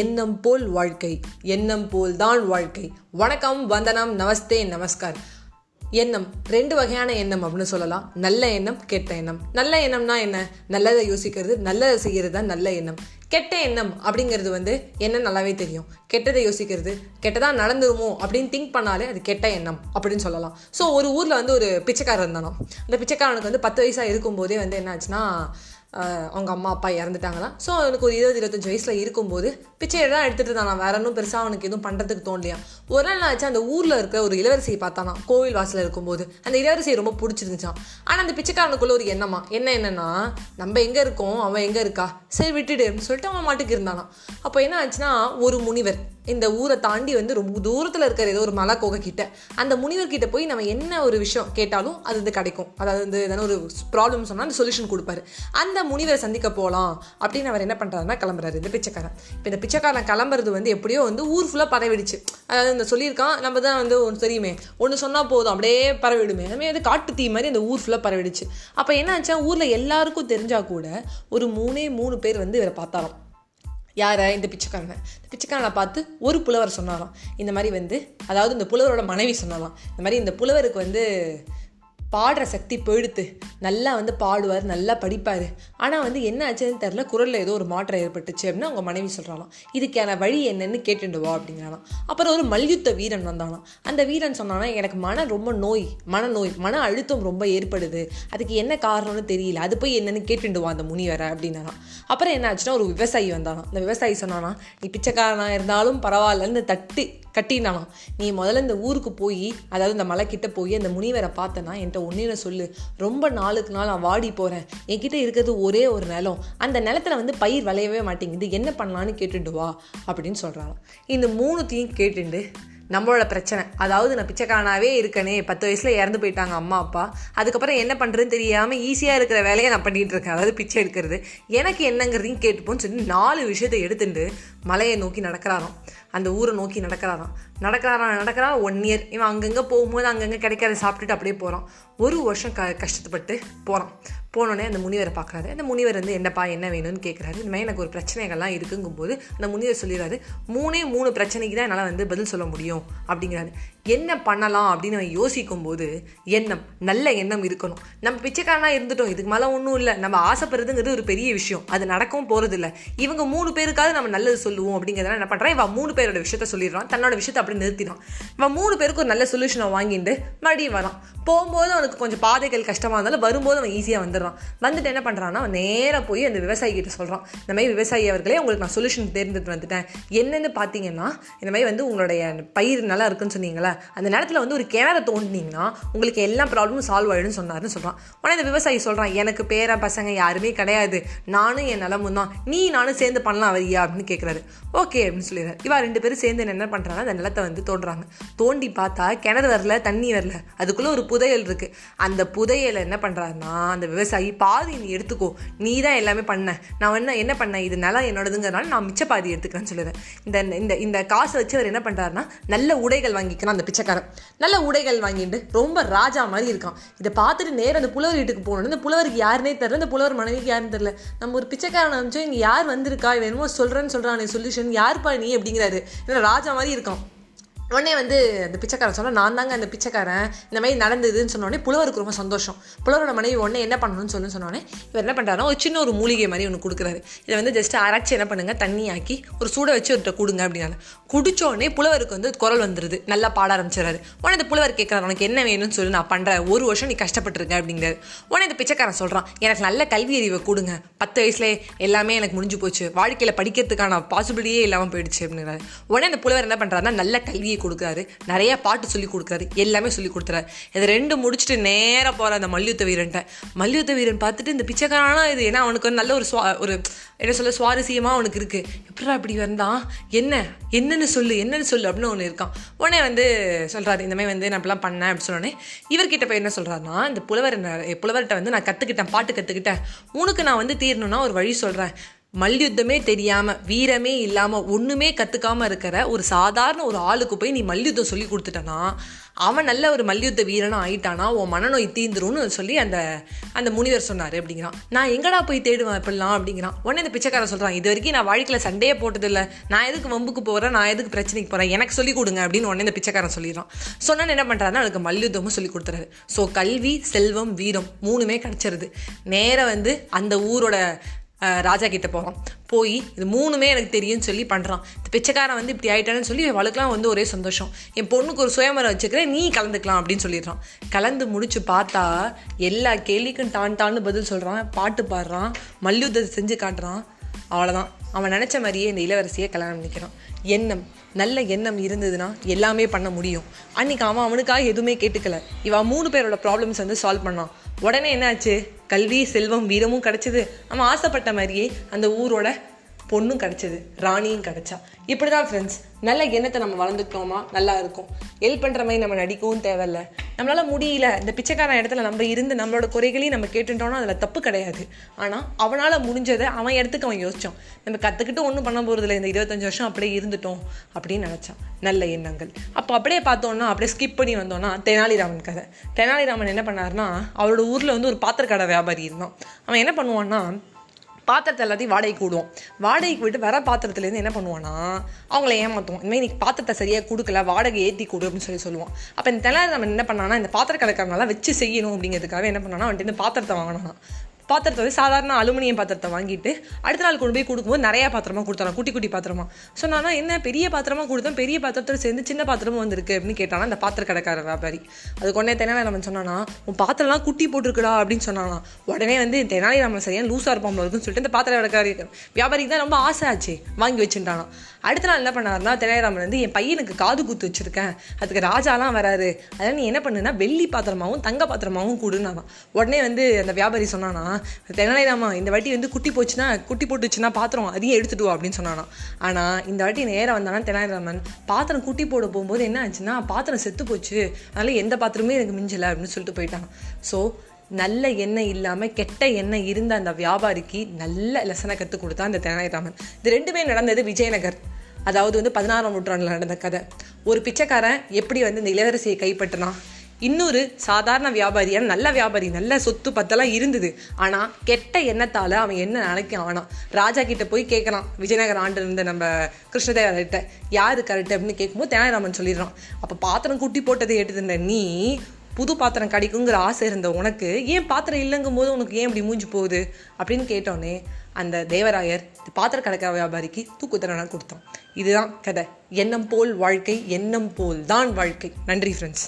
எண்ணம் போல் வாழ்க்கை, எண்ணம் போல்தான் வாழ்க்கை. வணக்கம், வந்தனம், நமஸ்தே, நமஸ்கார். எண்ணம் ரெண்டு வகையான எண்ணம் அப்படின்னு சொல்லலாம். நல்ல எண்ணம், கெட்ட எண்ணம். நல்ல எண்ணம்னா என்ன? நல்லதை யோசிக்கிறது, நல்லதை செய்கிறது தான் நல்ல எண்ணம். கெட்ட எண்ணம் அப்படிங்கிறது என்ன நல்லாவே தெரியும். கெட்டதை யோசிக்கிறது, கெட்டதாக நடந்துருமோ அப்படின்னு திங்க் பண்ணாலே அது கெட்ட எண்ணம் அப்படின்னு சொல்லலாம். ஸோ ஒரு ஊரில் ஒரு பிச்சைக்காரன் இருந்தானோ. அந்த பிச்சைக்காரனுக்கு 10 வயசாக இருக்கும்போதே என்ன ஆச்சுன்னா, அவங்க அம்மா அப்பா இறந்துட்டாங்களாம். ஸோ அவனுக்கு ஒரு 20-25 வயசில் இருக்கும்போது பிச்சையை தான் எடுத்துகிட்டு இருந்தானா. வேற ஒன்றும் பெருசாக அவனுக்கு எதுவும் பண்ணுறதுக்கு தோணலையா. ஒரு நாள் ஆச்சு, அந்த ஊரில் இருக்கிற ஒரு இளவரசியை பார்த்தானா கோவில் வாசலில் இருக்கும்போது. அந்த இளவரசியை ரொம்ப பிடிச்சிருந்துச்சான். ஆனால் அந்த பிச்சைக்காரனுக்குள்ள ஒரு எண்ணமா என்னன்னா, நம்ம எங்கே இருக்கோம், அவன் எங்கே இருக்கா, சரி விட்டுடுன்னு சொல்லிட்டு அவன் மாட்டுக்கு இருந்தானா. அப்போ என்ன ஆச்சுன்னா, ஒரு முனிவர் இந்த ஊரை தாண்டி ரொம்ப தூரத்தில் இருக்கிற ஏதோ ஒரு மலை கோகை கிட்ட, அந்த முனிவர்கிட்ட போய் நம்ம என்ன ஒரு விஷயம் கேட்டாலும் அது கிடைக்கும். அதாவது ஒரு ப்ராப்ளம் சொன்னால் அந்த சொல்யூஷன் கொடுப்பாரு. அந்த முனிவரை சந்திக்க போகலாம் அப்படின்னு அவர் என்ன பண்ணுறாருன்னா கிளம்புறாரு இந்த பிச்சைக்காரன். இப்போ இந்த பிச்சைக்காரன் கிளம்புறது எப்படியோ ஊர் ஃபுல்லாக பரவிடுச்சு. அதாவது இந்த சொல்லியிருக்கான் நம்ம தான் ஒன்று தெரியுமே, ஒன்று சொன்னால் போதும் அப்படியே பரவிடுமே, அதுமாதிரி காட்டு தீ மாதிரி இந்த ஊர் ஃபுல்லாக பரவிடுச்சு. அப்போ என்ன ஆச்சா, ஊரில் எல்லாருக்கும் தெரிஞ்சால் கூட ஒரு 3 பேர் இவரை பார்த்தாராம். யாரை? இந்த பிச்சைக்காரனை. இந்த பிச்சைக்காரனை பார்த்து ஒரு புலவர் சொன்னாராம் இந்த மாதிரி அதாவது இந்த புலவரோட மனைவி சொன்னாராம் இந்த மாதிரி, இந்த புலவருக்கு பாடுற சக்தி போயிடுத்து, நல்லா பாடுவார், நல்லா படிப்பார், ஆனால் என்ன ஆச்சுன்னு தெரில, குரலில் ஏதோ ஒரு மாற்றம் ஏற்பட்டுச்சு அப்படின்னு அவங்க மனைவி சொல்கிறாலாம். இதுக்கான வழி என்னன்னு கேட்டுண்டு வா அப்படிங்கிறானா. அப்புறம் ஒரு மல்யுத்த வீரன் வந்தானா. அந்த வீரன் சொன்னானா, எனக்கு மன நோய் மன அழுத்தம் ரொம்ப ஏற்படுது, அதுக்கு என்ன காரணம்னு தெரியல, அது போய் என்னென்னு கேட்டுண்டு வா அந்த முனி வர அப்படின்னானா. அப்புறம் என்ன ஆச்சுன்னா, ஒரு விவசாயி வந்தானா. அந்த விவசாயி சொன்னானா, நீ பிச்சைக்காரனாக இருந்தாலும் பரவாயில்லன்னு கட்டினானா, நீ முதல்ல இந்த ஊருக்கு போய், அதாவது இந்த மலைக்கிட்ட போய் அந்த முனிவரை பார்த்தனா என்கிட்ட ஒன்றுன்னு சொல்லு. ரொம்ப நாளுக்கு நாள் நான் வாடி போகிறேன், என்கிட்ட இருக்கிறது ஒரே ஒரு நிலம், அந்த நிலத்தில் பயிர் விளையவே மாட்டேங்குது, என்ன பண்ணலான்னு கேட்டுட்டு வா அப்படின்னு சொல்கிறாங்க. இந்த 3த்தையும் கேட்டுண்டு நம்மளோட பிரச்சனை, அதாவது நான் பிச்சைக்காரனாகவே இருக்கனே, 10 வயசில் இறந்து போயிட்டாங்க அம்மா அப்பா, அதுக்கப்புறம் என்ன பண்ணுறதுன்னு தெரியாமல் ஈஸியாக இருக்கிற வேலையை நான் பண்ணிகிட்டு இருக்கேன், அதாவது பிச்சை எடுக்கிறது, எனக்கு என்னங்கிறதையும் கேட்டுப்போன்னு சொல்லி 4 விஷயத்தை எடுத்துட்டு மலையை நோக்கி நடக்கிறாராம். அந்த ஊரை நோக்கி நடக்கிறாராம் 1 இயர். இவன் அங்கங்கே போகும்போது அங்கங்கே கிடைக்காத சாப்பிட்டுட்டு அப்படியே போகிறான். ஒரு வருஷம் கஷ்டப்பட்டு போகிறான். போனோடனே அந்த முனிவரை பார்க்குறாரு. அந்த முனிவர் என்னப்பா என்ன வேணும்னு கேட்குறாரு. இந்த மாதிரி எனக்கு ஒரு பிரச்சனைகள்லாம் இருக்குங்கும்போது அந்த முனிவர் சொல்லிடுறாரு, 3 பிரச்சனைக்கு தான் என்னால் பதில் சொல்ல முடியும் அப்படிங்கிறாரு. என்ன பண்ணலாம் அப்படின்னு அவன் யோசிக்கும்போது எண்ணம், நல்ல எண்ணம் இருக்கணும். நம்ம பிச்சைக்காரனாக இருந்துட்டோம், இதுக்கு மேலே ஒன்றும் இல்லை, நம்ம ஆசைப்படுறதுங்கிறது ஒரு பெரிய விஷயம், அது நடக்கவும் போகிறது இல்லை, இவங்க 3 பேருக்காவது நம்ம நல்லது சொல்லுவோம் அப்படிங்கிறதுனால என்ன பண்ணுறான், இவன் 3 பேரோட விஷயத்த சொல்லிடுறான், தன்னோட விஷயத்தை அப்படி நிறுத்திடுறான். இவன் 3 பேருக்கு ஒரு நல்ல சொல்யூஷனை வாங்கிட்டு மறுபடியும் வரான். போகும்போது அவனுக்கு கொஞ்சம் பாதைகள் கஷ்டமாக இருந்தாலும் வரும்போது அவன் ஈஸியாக வந்துடுறான். வந்துட்டு என்ன பண்ணுறான்னா, அவன் நேராக போய் அந்த விவசாயிகிட்ட சொல்கிறான், இந்த மாதிரி விவசாயி அவர்களே, உங்களுக்கு நான் சொல்யூஷன் தேர்ந்துட்டு வந்துட்டேன். என்னென்னு பார்த்தீங்கன்னா, இந்த மாதிரி உங்களுடைய பயிர் நல்லா இருக்குன்னு சொன்னீங்களா, அந்த நேரத்தில் ஒரு கிணறு தோண்டினீங்கன்னா உங்களுக்கு எல்லா ப்ராப்ளமும் சால்வ் ஆகிடும்னு சொன்னார்னு சொல்கிறான். உடனே இந்த விவசாயி சொல்கிறான், எனக்கு பேர பசங்க யாருமே கிடையாது, நானும் என் நிலமும் தான், நீ நானும் சேர்ந்து பண்ணலாம் வரியா அப்படின்னு கேட்குறாரு. ஓகே அப்படின்னு சொல்லிடுறாரு. இவா 2 பேரும் சேர்ந்து என்ன பண்ணுறாங்க, அந்த நிலத்தை தோண்டுறாங்க. தோண்டி பார்த்தா கிணறு வரல, தண்ணி வரல, அதுக்குள்ளே ஒரு புதையல் இருக்குது. அந்த புதையலை என்ன பண்ணுறாருன்னா, அந்த விவசாயி, பாதி நீ எடுத்துக்கோ, நீ தான் எல்லாமே பண்ண, நான் என்ன பண்ணேன், இது நிலம் என்னோடதுங்கிறனால நான் மிச்ச பாதி எடுத்துக்கிறேன்னு சொல்லிடுறேன். இந்த காசை வச்சு அவர் என்ன பண்ணுறாருன்னா, நல்ல உடைகள் வாங்கிக்கணும். அந்த பிச்சைக்காரன் நல்ல உடைகள் வாங்கிட்டு ரொம்ப ராஜா மாதிரி இருக்கான். இதை பார்த்துட்டு நேரம் அந்த புலவர் வீட்டுக்கு போகணும். இந்த புலவருக்கு யாருனே தெரில, இந்த புலவர் மனைவிக்கு யாருன்னு தெரில. நம்ம ஒரு பிச்சைக்காரன் அனுப்பிச்சோம், இங்கே யார் வந்திருக்கா, இவன் என்னமோ சொல்கிறான் சொல்யூஷன், யார்ப்பா நீ அப்படிங்கிறாரு. ஏன்னா ராஜா மாதிரி இருக்கான். உடனே அந்த பிச்சைக்காரன் சொன்னால், நான் தாங்க அந்த பிச்சைக்காரன், இந்த மாதிரி நடந்ததுன்னு சொன்னோடனே புலவருக்கு ரொம்ப சந்தோஷம். புலவரோட மனைவி உடனே என்ன பண்ணணும்னு சொன்னோடனே இவர் என்ன பண்ணுறாருன்னா, ஒரு சின்ன ஒரு மூலிகை மாதிரி ஒன்று கொடுக்குறாரு. இதை ஜஸ்ட் அரைச்சி என்ன பண்ணுங்கள், தண்ணி ஆக்கி ஒரு சூட வச்சு ஒருத்த கொடுங்க அப்படின்னால குடித்தோடனே புலவருக்கு குரல் வந்துடுது, நல்லா பாட ஆரம்பிச்சிடறாரு. உடனே அந்த புலவர் கேட்குறாரு, உனக்கு என்ன வேணும்னு சொல்லி நான் பண்ணுறேன், ஒரு வருஷம் நீ கஷ்டப்பட்டுருக்க அப்படிங்கிறாரு. உடனே இந்த பிச்சைக்காரன் சொல்கிறான், எனக்கு நல்ல கல்வி அறிவை கொடுங்க, 10 வயசுலேயே எல்லாமே எனக்கு முடிஞ்சு போச்சு, வாழ்க்கையில் படிக்கிறதுக்கான பாசிபிலிட்டியே இல்லாமல் போயிடுச்சு அப்படிங்கிறாரு. உடனே அந்த புலவர் என்ன பண்ணுறாருன்னா, நல்ல கல்வியை கொடுக்குறாரு, நிறைய பாட்டு சொல்லி கொடுக்குறாரு, எல்லாமே சொல்லி கொடுத்துறாரு. இதை 2 முடிச்சுட்டு நேராக போகிற அந்த மல்யுத்த வீரன்ட்ட. மல்யுத்த வீரன் பார்த்துட்டு இந்த பிச்சைக்காரனா இது, ஏன்னா அவனுக்கு நல்ல ஒரு என்ன சொல்ல சுவாரஸ்யமாக அவனுக்கு இருக்குது, எப்படா அப்படி வந்தான், என்னன்னு சொல்லு அப்படின்னு ஒன்று இருக்கான். உடனே சொல்கிறாரு, இந்த மாதிரி நான் இப்பெல்லாம் பண்ணேன் அப்படின்னு சொன்னோடனே இவர்கிட்ட போய் என்ன சொல்கிறாருன்னா, இந்த புலவர்கிட்ட நான் கற்றுக்கிட்டேன், பாட்டு கற்றுக்கிட்டேன், உனக்கு நான் தீரணும்னா ஒரு வழி சொல்கிறேன், மல்யுத்தமே தெரியாமல் வீரமே இல்லாமல் ஒன்றுமே கற்றுக்காமல் இருக்கிற ஒரு சாதாரண ஒரு ஆளுக்கு போய் நீ மல்யுத்தம் சொல்லி கொடுத்துட்டனா, அவன் நல்ல ஒரு மல்யுத்த வீரனாக ஆயிட்டானா உன் மனநோய் தீந்துரும்னு சொல்லி அந்த முனிவர் சொன்னார் அப்படிங்கிறான். நான் எங்கடா போய் தேடுவேன் அப்படிலாம் அப்படிங்கிறான். உடனே இந்த பிச்சைக்காரன் சொல்கிறான், இது வரைக்கும் நான் வாழ்க்கையில் சண்டையே போட்டதில்லை, நான் எதுக்கு வம்புக்கு போகிறேன், நான் எதுக்கு பிரச்சனைக்கு போகிறேன், எனக்கு சொல்லிக் கொடுங்க அப்படின்னு உடனே இந்த பிச்சைக்காரன் சொல்லிடுறான். சொன்னான்னு என்ன பண்ணுறாருன்னா அதுக்கு மல்யுத்தமும் சொல்லிக் கொடுத்துறாரு. ஸோ கல்வி, செல்வம், வீரம் மூணுமே கிடச்சிருது. நேராக அந்த ஊரோட ராஜா கிட்ட போகிறோம். போய் இது மூணுமே எனக்கு தெரியும்னு சொல்லி பண்ணுறான். இந்த பிச்சைக்காரன் இப்படி ஆகிட்டான்னு சொல்லி அவளுக்குலாம் ஒரே சந்தோஷம். என் பொண்ணுக்கு ஒரு சுயமரம் வச்சுக்கிறேன், நீ கலந்துக்கலாம் அப்படின்னு சொல்லிடுறான். கலந்து முடிச்சு பார்த்தா எல்லா கேள்விக்கும் டான்னு பதில் சொல்கிறான், பாட்டு பாடுறான், மல்யுத்தத்தை செஞ்சு காட்டுறான். அவ்வளோதான், அவன் நினச்ச மாதிரியே இந்த இளவரசியை கல்யாணம் பண்ணிக்கிறான். எண்ணம், நல்ல எண்ணம் இருந்ததுன்னா எல்லாமே பண்ண முடியும். அன்றைக்கி அவன் அவனுக்காக எதுவுமே கேட்டுக்கல, இவன் 3 பேரோட ப்ராப்ளம்ஸ் சால்வ் பண்ணான். உடனே என்னாச்சு, கல்வி, செல்வம், வீரமும் கிடச்சிது. அவன் ஆசைப்பட்ட மாதிரியே அந்த ஊரோட பொண்ணும் கிடச்சிது, ராணியும் கிடச்சா. இப்படி தான் ஃப்ரெண்ட்ஸ், நல்ல எண்ணத்தை நம்ம வளர்ந்துட்டோமா நல்லா இருக்கும். ஹெல்ப் பண்ணுற மாதிரி நம்ம நடிக்கவும் தேவையில்லை. நம்மளால் முடியல, இந்த பிச்சைக்காரன் இடத்துல நம்ம இருந்து நம்மளோட குறைகளையும் நம்ம கேட்டுட்டோம்னா அதில் தப்பு கிடையாது. ஆனால் அவனால் முடிஞ்சதை அவன் இடத்துக்கு அவன் யோசித்தான். நம்ம கற்றுக்கிட்டு ஒன்றும் பண்ண போகிறதில்ல, இந்த 25 வருஷம் அப்படியே இருந்துட்டோம் அப்படின்னு நினச்சான். நல்ல எண்ணங்கள். அப்போ அப்படியே பார்த்தோன்னா, அப்படியே ஸ்கிப் பண்ணி வந்தோன்னா தெனாலிராமன் கதை. தெனாலிராமன் என்ன பண்ணார்னா, அவரோட ஊரில் ஒரு பாத்திரக்கடை வியாபாரி இருந்தான். அவன் என்ன பண்ணுவான்னா, பாத்திரத்தை எல்லாத்தையும் வாடகைக்கு விடுவோம். வாடகைக்கு விட்டு வர பாத்திரத்துலேருந்து என்ன பண்ணுவான்னா அவங்கள ஏமாற்றுவோம். இனிமேல் இன்றைக்கி பாத்திரத்தை சரியாக கொடுக்கல, வாடகை ஏற்றி கொடு அப்படின்னு சொல்லுவான். அப்போ இந்த தெனாலிராமன் என்ன பண்ணான்னா, இந்த பாத்திரக்கடைக்காரனால வச்சு செய்யணும் அப்படிங்கிறதுக்காக என்ன பண்ணான்னா அவன்கிட்ட இந்த பாத்திரத்தை வாங்கினானா. பாத்திரத்தை சாதாரண அலுமினியம் பாத்திரத்தை வாங்கிட்டு அடுத்த நாள் கொண்டு போய் கொடுக்கும்போது நிறையா பாத்திரமாக கொடுத்தானா, குட்டி குட்டி பாத்திரமாக. சொன்னான்னா என்ன பெரிய பாத்திரமாக கொடுத்தோம், பெரிய பாத்திரத்தோடு சேர்ந்து சின்ன பாத்திரமும் வந்திருக்கு அப்படின்னு கேட்டானா இந்த பாத்திரக்கடைக்கார வியாபாரி. அது கொண்டே தெனாலிராமன் சொன்னானா, உன் பாத்திரம்லாம் குட்டி போட்டிருக்குடா அப்படின்னு சொன்னானா. உடனே தெனாலிராமன் சரியான லூஸாக இருப்பாமல் இருக்குன்னு சொல்லிட்டு இந்த பாத்திரக்கடைக்கார வியாபாரிக்கு தான் ரொம்ப ஆசை ஆச்சு, வாங்கி வச்சுட்டானா. அடுத்த நாள் என்ன பண்ணாருன்னா தெனாலிராமன் என் பையனுக்கு காது குத்து வச்சுருக்கேன், அதுக்கு ராஜாலாம் வராரு, அதனால் நீ என்ன பண்ணுன்னா வெள்ளி பாத்திரமாகவும் தங்க பாத்திரமாகவும் கொடுனானா. உடனே அந்த வியாபாரி சொன்னானா, தெனாலிராமா இந்த வாட்டி குட்டி போச்சுன்னா, குட்டி போட்டுச்சுன்னா பாத்திரம் அதையும் எடுத்துட்டு வா அப்படின்னு சொன்னானா. ஆனால் இந்த வாட்டி நேரம் வந்தானா தெனாலிராமன் பாத்திரம் குட்டி போட போகும்போது என்ன ஆச்சுன்னா பாத்திரம் செத்து போச்சு, அதனால் எந்த பாத்திரமே எனக்கு மிஞ்சலை அப்படின்னு சொல்லிட்டு போயிட்டான். ஸோ நல்ல எண்ணெய் இல்லாமல் கெட்ட எண்ணெய் இருந்த அந்த வியாபாரிக்கு நல்ல லெசனை கற்றுக் கொடுத்தா அந்த தெனாலிராமன். இது ரெண்டுமே நடந்தது விஜயநகர், அதாவது 16ஆம் நூற்றாண்டில் நடந்த கதை. ஒரு பிச்சைக்காரன் எப்படி இந்த இளவரசியை கைப்பற்றினான், இன்னொரு சாதாரண வியாபாரியான நல்ல வியாபாரி, நல்ல சொத்து பத்தெல்லாம் இருந்தது, ஆனால் கெட்ட எண்ணத்தால் அவன் என்ன நினைக்க ஆனான். ராஜா கிட்ட போய் கேட்கலாம், விஜயநகர் ஆண்டு இருந்த நம்ம கிருஷ்ணதேவர்கிட்ட யார் கரெக்ட் அப்படின்னு கேட்கும்போது தெனாலிராமன் சொல்லிடுறான். அப்போ பாத்திரம் குட்டி போட்டதை எடுத்துருந்த நீ, புது பாத்திரம் கிடைக்குங்கிற ஆசை இருந்த உனக்கு ஏன் பாத்திரம் இல்லைங்கும் போது உனக்கு ஏன் இப்படி மூஞ்சி போகுது அப்படின்னு கேட்டோன்னே அந்த தேவராயர் பாத்திரக்கடைக்கார வியாபாரிக்கு தூக்குத்தரனை கொடுத்தான். இதுதான் கதை. எண்ணம் போல் வாழ்க்கை, எண்ணம் போல் தான் வாழ்க்கை. நன்றி ஃப்ரெண்ட்ஸ்.